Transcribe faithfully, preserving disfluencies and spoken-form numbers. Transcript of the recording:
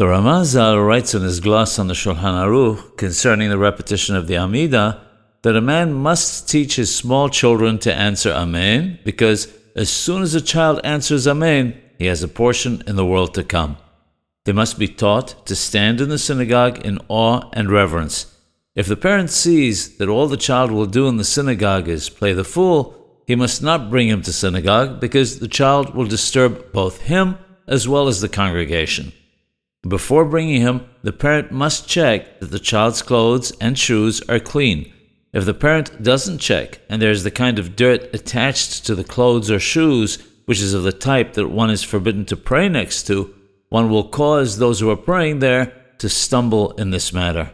The Ramazal writes in his gloss on the Shulchan Aruch concerning the repetition of the Amidah that a man must teach his small children to answer Amen, because as soon as a child answers Amen, he has a portion in the world to come. They must be taught to stand in the synagogue in awe and reverence. If the parent sees that all the child will do in the synagogue is play the fool, he must not bring him to synagogue, because the child will disturb both him as well as the congregation. Before bringing him, the parent must check that the child's clothes and shoes are clean. If the parent doesn't check and there is the kind of dirt attached to the clothes or shoes, which is of the type that one is forbidden to pray next to, one will cause those who are praying there to stumble in this matter.